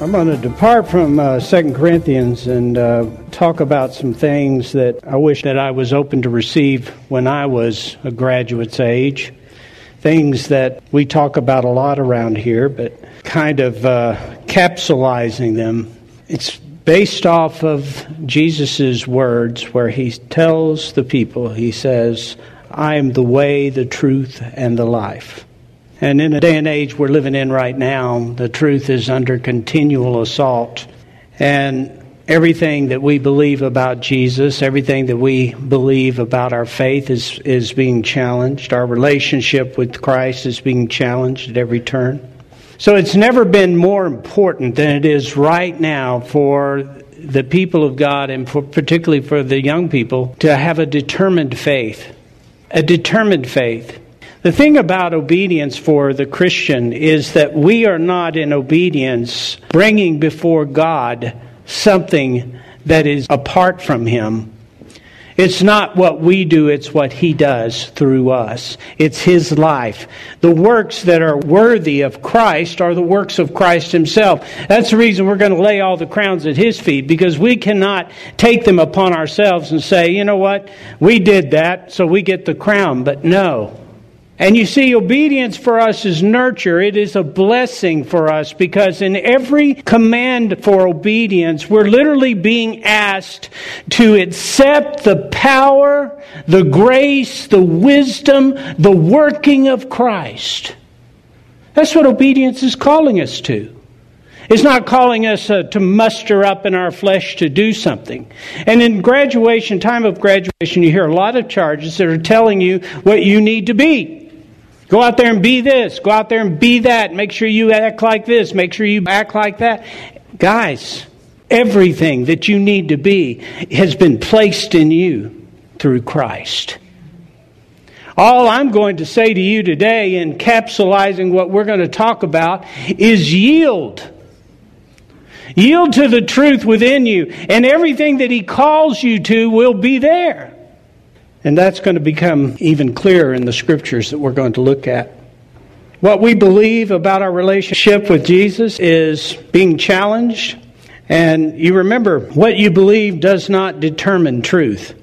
I'm going to depart from 2 Corinthians and talk about some things that I wish that I was open to receive when I was a graduate's age. Things that we talk about a lot around here, but kind of capsulizing them. It's based off of Jesus' words where He tells the people, He says, "I am the way, the truth, and the life." And in the day and age we're living in right now, the truth is under continual assault. And everything that we believe about Jesus, everything that we believe about our faith is being challenged. Our relationship with Christ is being challenged at every turn. So it's never been more important than it is right now for the people of God, and particularly for the young people, to have a determined faith. A determined faith. The thing about obedience for the Christian is that we are not in obedience bringing before God something that is apart from Him. It's not what we do, it's what He does through us. It's His life. The works that are worthy of Christ are the works of Christ Himself. That's the reason we're going to lay all the crowns at His feet, because we cannot take them upon ourselves and say, you know what, we did that, so we get the crown. But no. And you see, obedience for us is nurture. It is a blessing for us, because in every command for obedience, we're literally being asked to accept the power, the grace, the wisdom, the working of Christ. That's what obedience is calling us to. It's not calling us to muster up in our flesh to do something. And in graduation, time of graduation, you hear a lot of charges that are telling you what you need to be. Go out there and be this. Go out there and be that. Make sure you act like this. Make sure you act like that. Guys, everything that you need to be has been placed in you through Christ. All I'm going to say to you today in capsulizing what we're going to talk about is yield. Yield to the truth within you, and everything that He calls you to will be there. And that's going to become even clearer in the Scriptures that we're going to look at. What we believe about our relationship with Jesus is being challenged. And you remember, what you believe does not determine truth,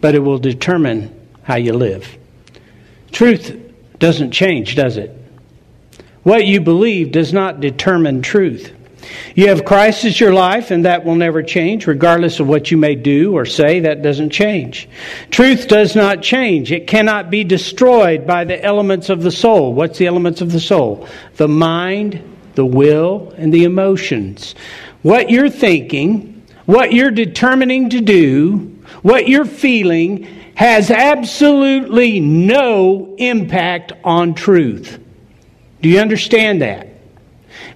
but it will determine how you live. Truth doesn't change, does it? What you believe does not determine truth. You have Christ as your life, and that will never change, regardless of what you may do or say. That doesn't change. Truth does not change. It cannot be destroyed by the elements of the soul. What's the elements of the soul? The mind, the will, and the emotions. What you're thinking, what you're determining to do, what you're feeling has absolutely no impact on truth. Do you understand that?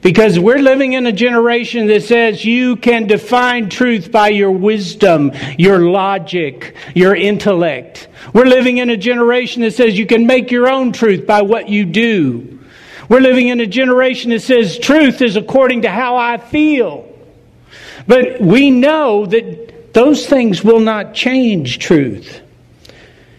Because we're living in a generation that says you can define truth by your wisdom, your logic, your intellect. We're living in a generation that says you can make your own truth by what you do. We're living in a generation that says truth is according to how I feel. But we know that those things will not change truth.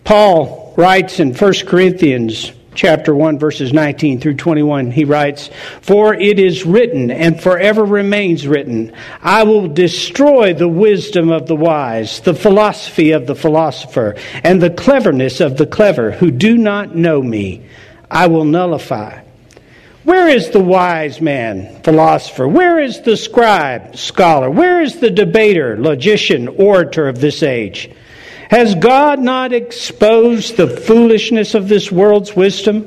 Paul writes in 1 Corinthians chapter 1, verses 19 through 21, he writes, "For it is written, and forever remains written, I will destroy the wisdom of the wise, the philosophy of the philosopher, and the cleverness of the clever, who do not know me. I will nullify. Where is the wise man, philosopher? Where is the scribe, scholar? Where is the debater, logician, orator of this age? Has God not exposed the foolishness of this world's wisdom?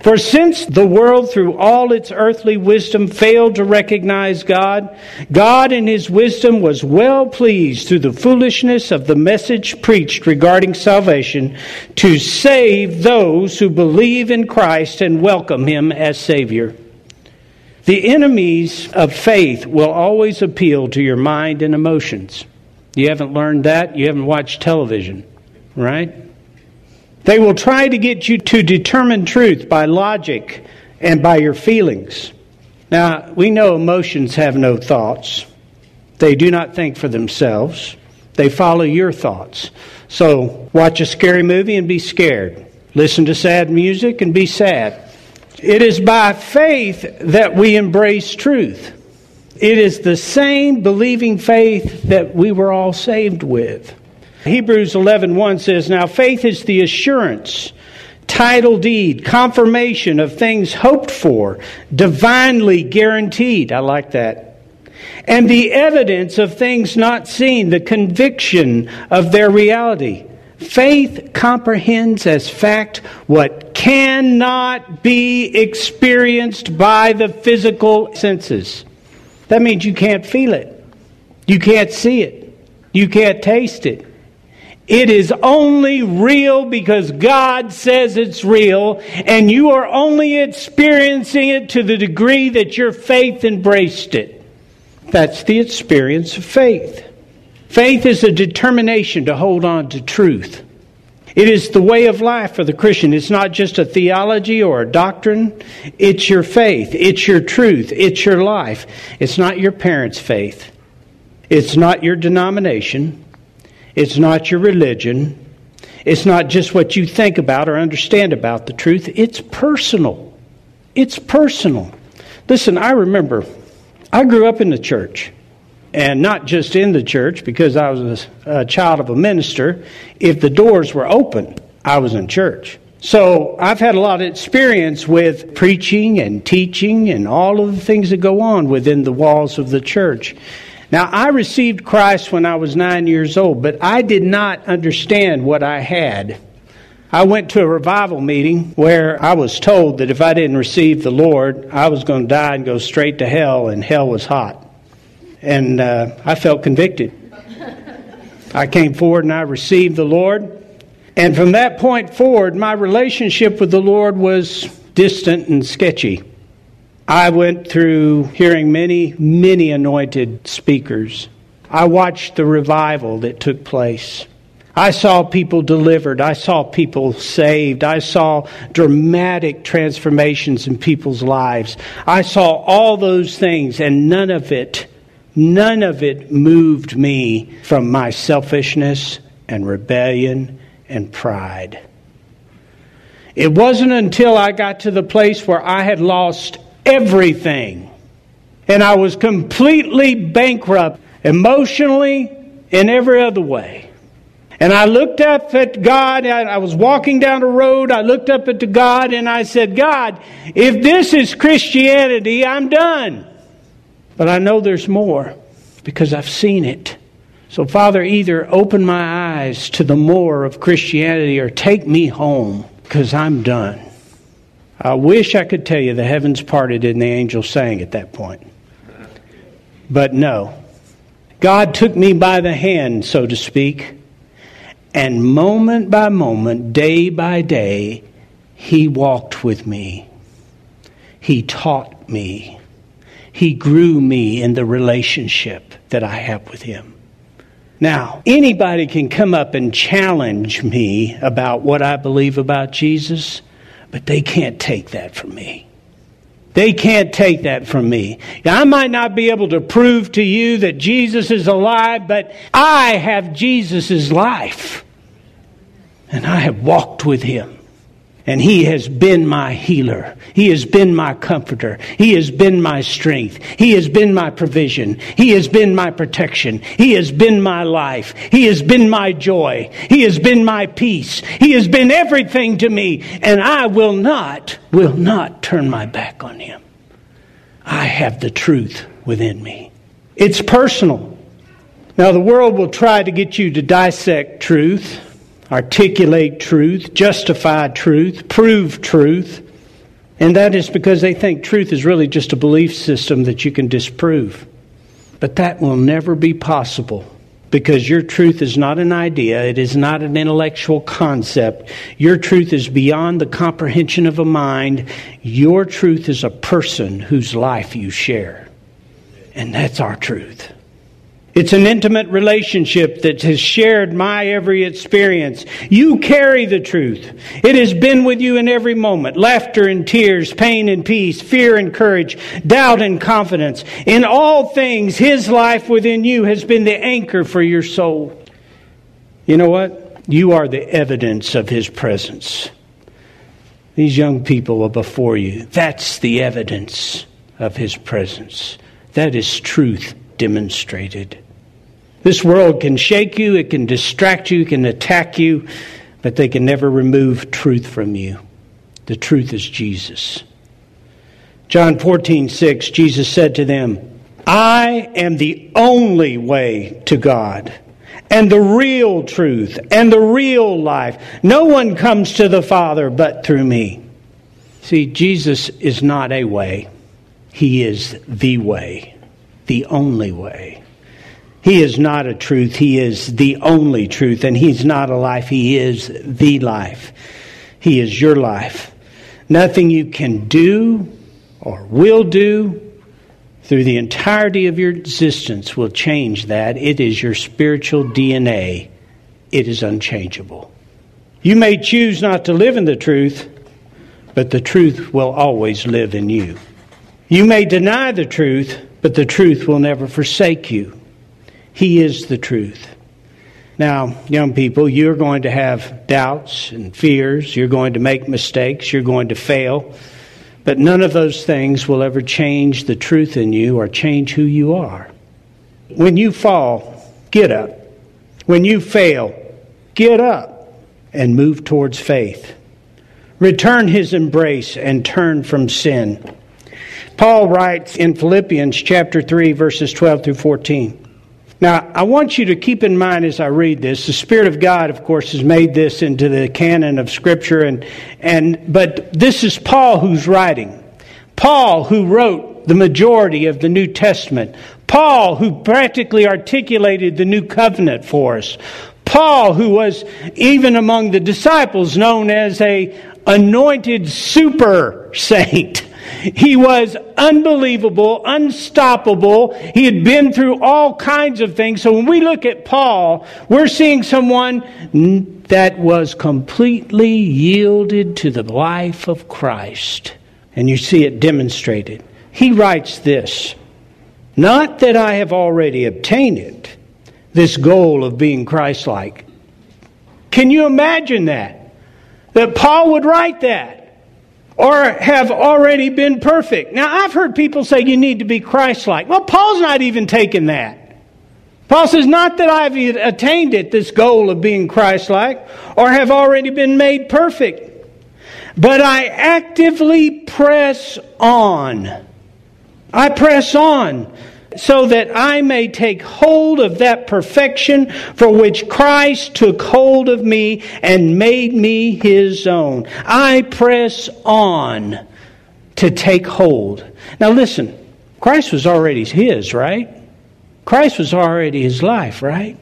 For since the world through all its earthly wisdom failed to recognize God, God in His wisdom was well pleased through the foolishness of the message preached regarding salvation to save those who believe in Christ and welcome Him as Savior." The enemies of faith will always appeal to your mind and emotions. You haven't learned that. You haven't watched television, right? They will try to get you to determine truth by logic and by your feelings. Now, we know emotions have no thoughts. They do not think for themselves. They follow your thoughts. So, watch a scary movie and be scared. Listen to sad music and be sad. It is by faith that we embrace truth. It is the same believing faith that we were all saved with. Hebrews 11:1 says, "Now faith is the assurance, title deed, confirmation of things hoped for, divinely guaranteed." I like that. "And the evidence of things not seen, the conviction of their reality. Faith comprehends as fact what cannot be experienced by the physical senses." That means you can't feel it. You can't see it. You can't taste it. It is only real because God says it's real, and you are only experiencing it to the degree that your faith embraced it. That's the experience of faith. Faith is a determination to hold on to truth. It is the way of life for the Christian. It's not just a theology or a doctrine. It's your faith. It's your truth. It's your life. It's not your parents' faith. It's not your denomination. It's not your religion. It's not just what you think about or understand about the truth. It's personal. It's personal. Listen, I remember I grew up in the church. And not just in the church, because I was a child of a minister. If the doors were open, I was in church. So I've had a lot of experience with preaching and teaching and all of the things that go on within the walls of the church. Now, I received Christ when I was 9 years old, but I did not understand what I had. I went to a revival meeting where I was told that if I didn't receive the Lord, I was going to die and go straight to hell, and hell was hot. And I felt convicted. I came forward and I received the Lord. And from that point forward, my relationship with the Lord was distant and sketchy. I went through hearing many, many anointed speakers. I watched the revival that took place. I saw people delivered. I saw people saved. I saw dramatic transformations in people's lives. I saw all those things, and none of it moved me from my selfishness and rebellion and pride. It wasn't until I got to the place where I had lost everything and I was completely bankrupt emotionally and every other way. And I looked up at God. I was walking down the road. I looked up at God and I said, "God, if this is Christianity, I'm done. But I know there's more because I've seen it. So, Father, either open my eyes to the more of Christianity or take me home because I'm done." I wish I could tell you the heavens parted and the angels sang at that point. But no. God took me by the hand, so to speak, and moment by moment, day by day, He walked with me. He taught me. He grew me in the relationship that I have with Him. Now, anybody can come up and challenge me about what I believe about Jesus, but they can't take that from me. They can't take that from me. Now, I might not be able to prove to you that Jesus is alive, but I have Jesus' life. And I have walked with Him. And He has been my healer. He has been my comforter. He has been my strength. He has been my provision. He has been my protection. He has been my life. He has been my joy. He has been my peace. He has been everything to me. And I will not turn my back on Him. I have the truth within me. It's personal. Now, the world will try to get you to dissect truth, articulate truth, justify truth, prove truth. And that is because they think truth is really just a belief system that you can disprove. But that will never be possible, because your truth is not an idea. It is not an intellectual concept. Your truth is beyond the comprehension of a mind. Your truth is a person whose life you share. And that's our truth. It's an intimate relationship that has shared my every experience. You carry the truth. It has been with you in every moment. Laughter and tears, pain and peace, fear and courage, doubt and confidence. In all things, His life within you has been the anchor for your soul. You know what? You are the evidence of His presence. These young people are before you. That's the evidence of His presence. That is truth demonstrated. This world can shake you, it can distract you, it can attack you, but they can never remove truth from you. The truth is Jesus. John 14:6, Jesus said to them, I am the only way to God, and the real truth, and the real life. No one comes to the Father but through me. See, Jesus is not a way. He is the way, the only way. He is not a truth. He is the only truth. And He's not a life. He is the life. He is your life. Nothing you can do or will do through the entirety of your existence will change that. It is your spiritual DNA. It is unchangeable. You may choose not to live in the truth, but the truth will always live in you. You may deny the truth, but the truth will never forsake you. He is the truth. Now, young people, you're going to have doubts and fears. You're going to make mistakes. You're going to fail. But none of those things will ever change the truth in you or change who you are. When you fall, get up. When you fail, get up and move towards faith. Return His embrace and turn from sin. Paul writes in Philippians chapter 3, verses 12 through 14. Now, I want you to keep in mind as I read this, the Spirit of God, of course, has made this into the canon of Scripture, but this is Paul who's writing. Paul, who wrote the majority of the New Testament. Paul, who practically articulated the New Covenant for us. Paul, who was, even among the disciples, known as an anointed super saint. He was unbelievable, unstoppable. He had been through all kinds of things. So when we look at Paul, we're seeing someone that was completely yielded to the life of Christ. And you see it demonstrated. He writes this, not that I have already obtained it, this goal of being Christ-like. Can you imagine that? That Paul would write that? Or have already been perfect. Now, I've heard people say you need to be Christ-like. Well, Paul's not even taking that. Paul says, not that I've attained it, this goal of being Christ-like, or have already been made perfect, but I actively press on. I press on so that I may take hold of that perfection for which Christ took hold of me and made me His own. I press on to take hold. Now listen, Christ was already His, right? Christ was already His life, right?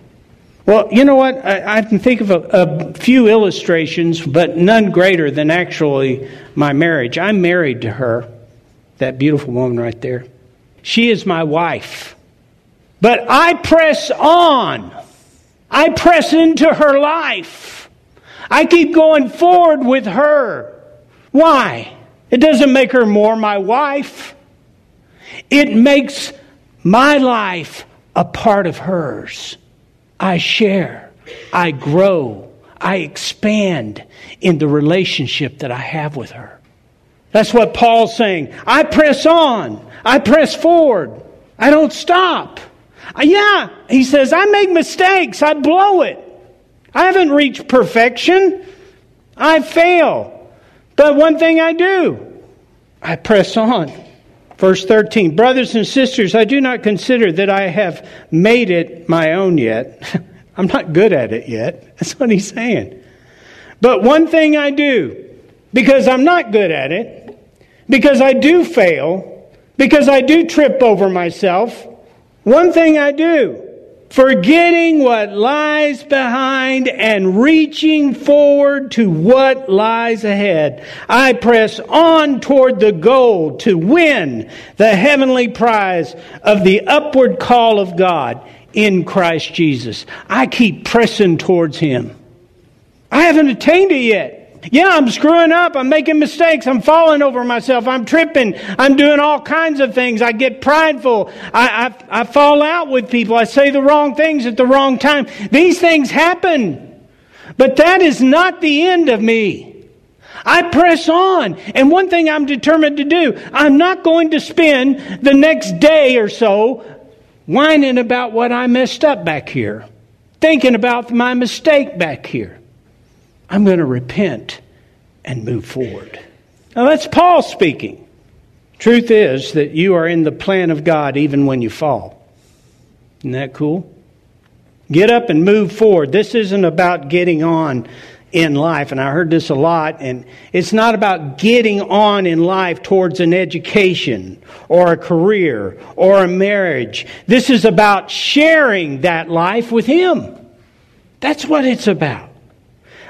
Well, you know what? I can think of a few illustrations, but none greater than actually my marriage. I'm married to her, that beautiful woman right there. She is my wife. But I press on. I press into her life. I keep going forward with her. Why? It doesn't make her more my wife. It makes my life a part of hers. I share. I grow. I expand in the relationship that I have with her. That's what Paul's saying. I press on. I press forward. I don't stop. Yeah, he says, I make mistakes. I blow it. I haven't reached perfection. I fail. But one thing I do, I press on. Verse 13, brothers and sisters, I do not consider that I have made it my own yet. I'm not good at it yet. That's what he's saying. But one thing I do, because I'm not good at it, because I do fail, because I do trip over myself, one thing I do, forgetting what lies behind and reaching forward to what lies ahead, I press on toward the goal to win the heavenly prize of the upward call of God in Christ Jesus. I keep pressing towards Him. I haven't attained it yet. Yeah, I'm screwing up. I'm making mistakes. I'm falling over myself. I'm tripping. I'm doing all kinds of things. I get prideful. I fall out with people. I say the wrong things at the wrong time. These things happen. But that is not the end of me. I press on. And one thing I'm determined to do, I'm not going to spend the next day or so whining about what I messed up back here. Thinking about my mistake back here. I'm going to repent and move forward. Now that's Paul speaking. Truth is that you are in the plan of God even when you fall. Isn't that cool? Get up and move forward. This isn't about getting on in life. And I heard this a lot. And it's not about getting on in life towards an education or a career or a marriage. This is about sharing that life with Him. That's what it's about.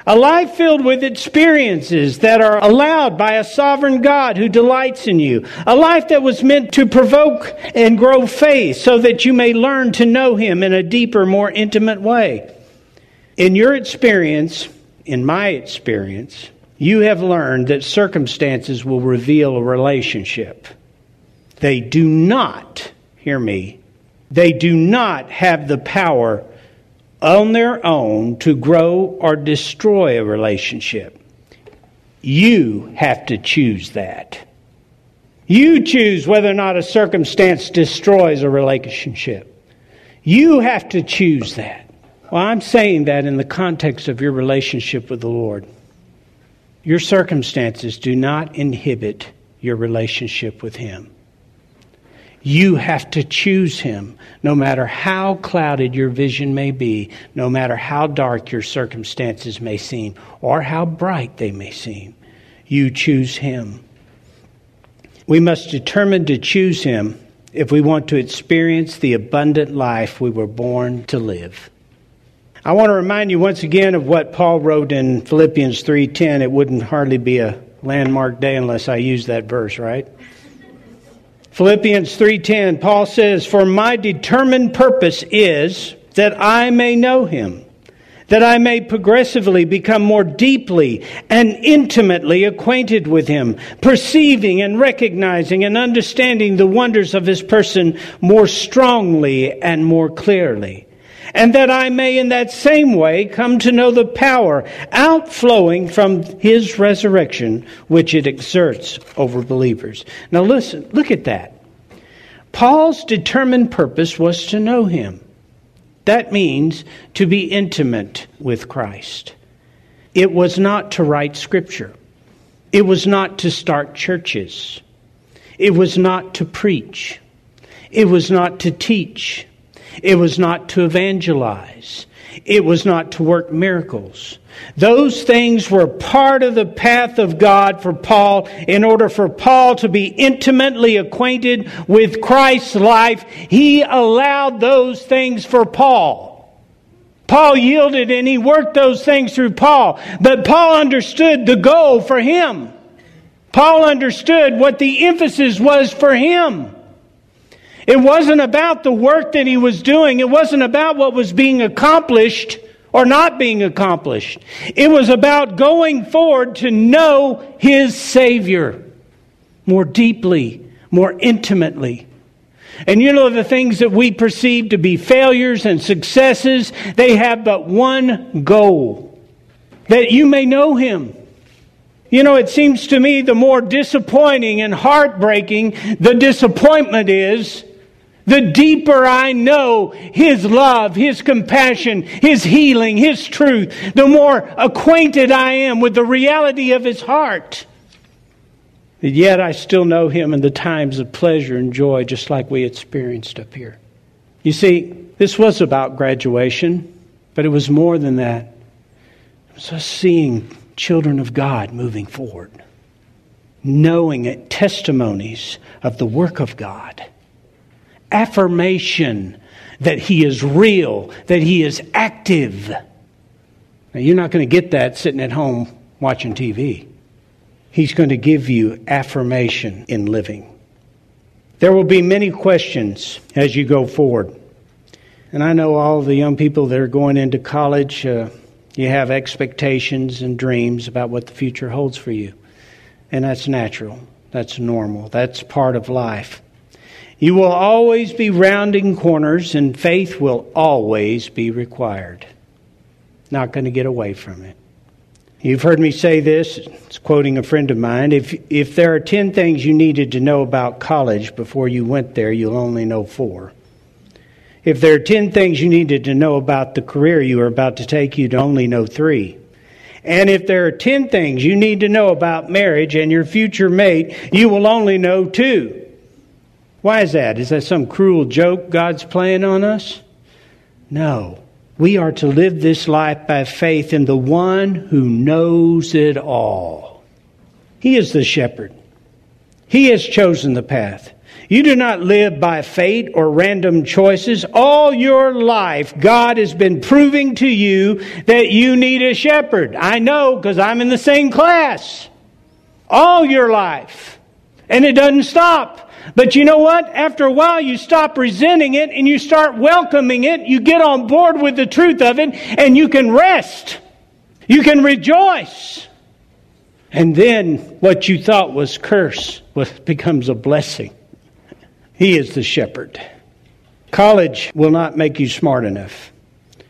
A life filled with experiences that are allowed by a sovereign God who delights in you. A life that was meant to provoke and grow faith so that you may learn to know Him in a deeper, more intimate way. In your experience, in my experience, you have learned that circumstances will reveal a relationship. They do not, hear me, they do not have the power on their own to grow or destroy a relationship. You have to choose that. You choose whether or not a circumstance destroys a relationship. You have to choose that. Well, I'm saying that in the context of your relationship with the Lord. Your circumstances do not inhibit your relationship with Him. You have to choose Him, no matter how clouded your vision may be, no matter how dark your circumstances may seem, or how bright they may seem. You choose Him. We must determine to choose Him if we want to experience the abundant life we were born to live. I want to remind you once again of what Paul wrote in Philippians 3:10. It wouldn't hardly be a landmark day unless I used that verse, right? Philippians 3:10, Paul says, "For my determined purpose is that I may know Him, that I may progressively become more deeply and intimately acquainted with Him, perceiving and recognizing and understanding the wonders of His person more strongly and more clearly. And that I may in that same way come to know the power outflowing from His resurrection, which it exerts over believers." Now listen, look at that. Paul's determined purpose was to know Him. That means to be intimate with Christ. It was not to write Scripture. It was not to start churches. It was not to preach. It was not to teach. It was not to evangelize. It was not to work miracles. Those things were part of the path of God for Paul. In order for Paul to be intimately acquainted with Christ's life, he allowed those things for Paul. Paul yielded and he worked those things through Paul. But Paul understood the goal for him. Paul understood what the emphasis was for him. It wasn't about the work that he was doing. It wasn't about what was being accomplished or not being accomplished. It was about going forward to know his Savior more deeply, more intimately. And you know, the things that we perceive to be failures and successes, they have but one goal. that you may know Him. You know, it seems to me the more disappointing and heartbreaking the disappointment is, the deeper I know His love, His compassion, His healing, His truth, the more acquainted I am with the reality of His heart. But yet I still know Him in the times of pleasure and joy, just like we experienced up here. You see, this was about graduation, but it was more than that. It was us seeing children of God moving forward, knowing it, testimonies of the work of God. Affirmation that He is real, that He is active. Now, you're not going to get that sitting at home watching TV. He's going to give you affirmation in living. There will be many questions as you go forward. And I know all the young people that are going into college, you have expectations and dreams about what the future holds for you. And that's natural. That's normal. That's part of life. You will always be rounding corners, and faith will always be required. Not going to get away from it. You've heard me say this, it's quoting a friend of mine, if there are 10 things you needed to know about college before you went there, you'll only know 4. If there are 10 things you needed to know about the career you are about to take, you'd only know 3. And if there are 10 things you need to know about marriage and your future mate, you will only know 2. Why is that? Is that some cruel joke God's playing on us? No. We are to live this life by faith in the one who knows it all. He is the shepherd. He has chosen the path. You do not live by fate or random choices. All your life, God has been proving to you that you need a shepherd. I know because I'm in the same class. All your life. And it doesn't stop. But you know what? After a while, you stop resenting it and you start welcoming it. You get on board with the truth of it and you can rest. You can rejoice. And then what you thought was curse becomes a blessing. He is the shepherd. College will not make you smart enough.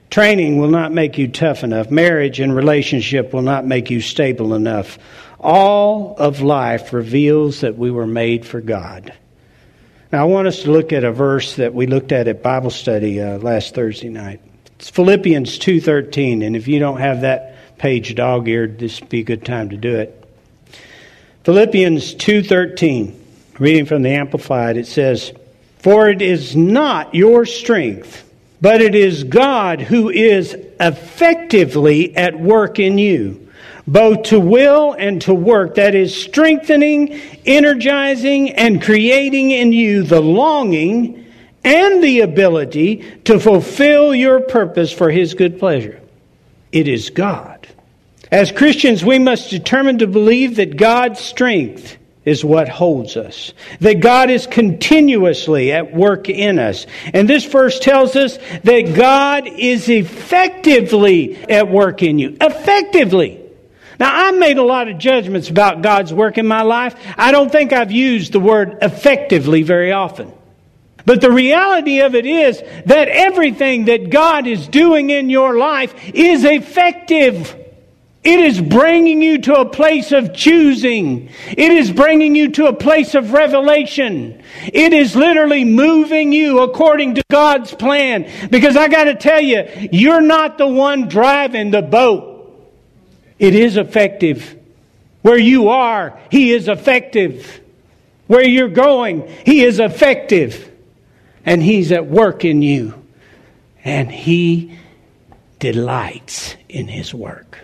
Training will not make you tough enough. Marriage and relationship will not make you stable enough. All of life reveals that we were made for God. Now, I want us to look at a verse that we looked at Bible study last Thursday night. It's Philippians 2:13, and if you don't have that page dog-eared, this would be a good time to do it. Philippians 2:13, reading from the Amplified, it says, "For it is not your strength, but it is God who is effectively at work in you, both to will and to work, that is strengthening, energizing, and creating in you the longing and the ability to fulfill your purpose for His good pleasure." It is God. As Christians, we must determine to believe that God's strength is what holds us, that God is continuously at work in us. And this verse tells us that God is effectively at work in you. Effectively. Now, I made a lot of judgments about God's work in my life. I don't think I've used the word effectively very often. But the reality of it is that everything that God is doing in your life is effective. It is bringing you to a place of choosing. It is bringing you to a place of revelation. It is literally moving you according to God's plan. Because I got to tell you, you're not the one driving the boat. It is effective. Where you are, He is effective. Where you're going, He is effective. And He's at work in you. And He delights in His work.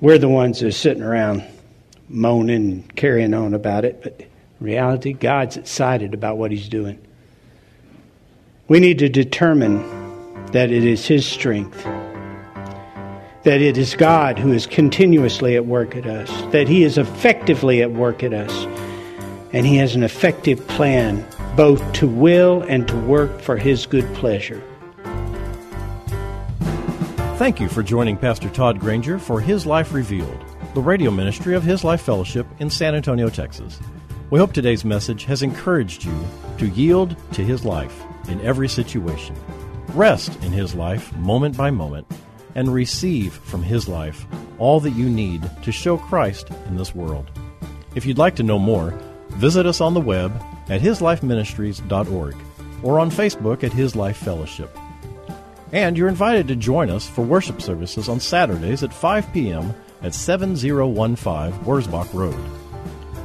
We're the ones that are sitting around moaning and carrying on about it. But in reality, God's excited about what He's doing. We need to determine that it is His strength, that it is God who is continuously at work at us, that He is effectively at work at us, and He has an effective plan both to will and to work for His good pleasure. Thank you for joining Pastor Todd Granger for His Life Revealed, the radio ministry of His Life Fellowship in San Antonio, Texas. We hope today's message has encouraged you to yield to His life in every situation, rest in His life moment by moment, and receive from His life all that you need to show Christ in this world. If you'd like to know more, visit us on the web at hislifeministries.org or on Facebook at His Life Fellowship. And you're invited to join us for worship services on Saturdays at 5 p.m. at 7015 Wurzbach Road.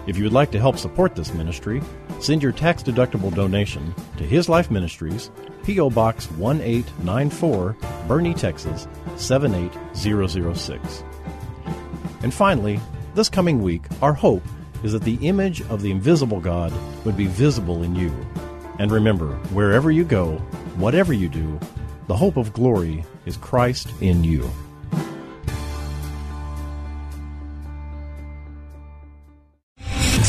If you would like to help support this ministry, send your tax-deductible donation to His Life Ministries, P.O. Box 1894, Bernie, Texas, 78006. And finally, this coming week, our hope is that the image of the invisible God would be visible in you. And remember, wherever you go, whatever you do, the hope of glory is Christ in you.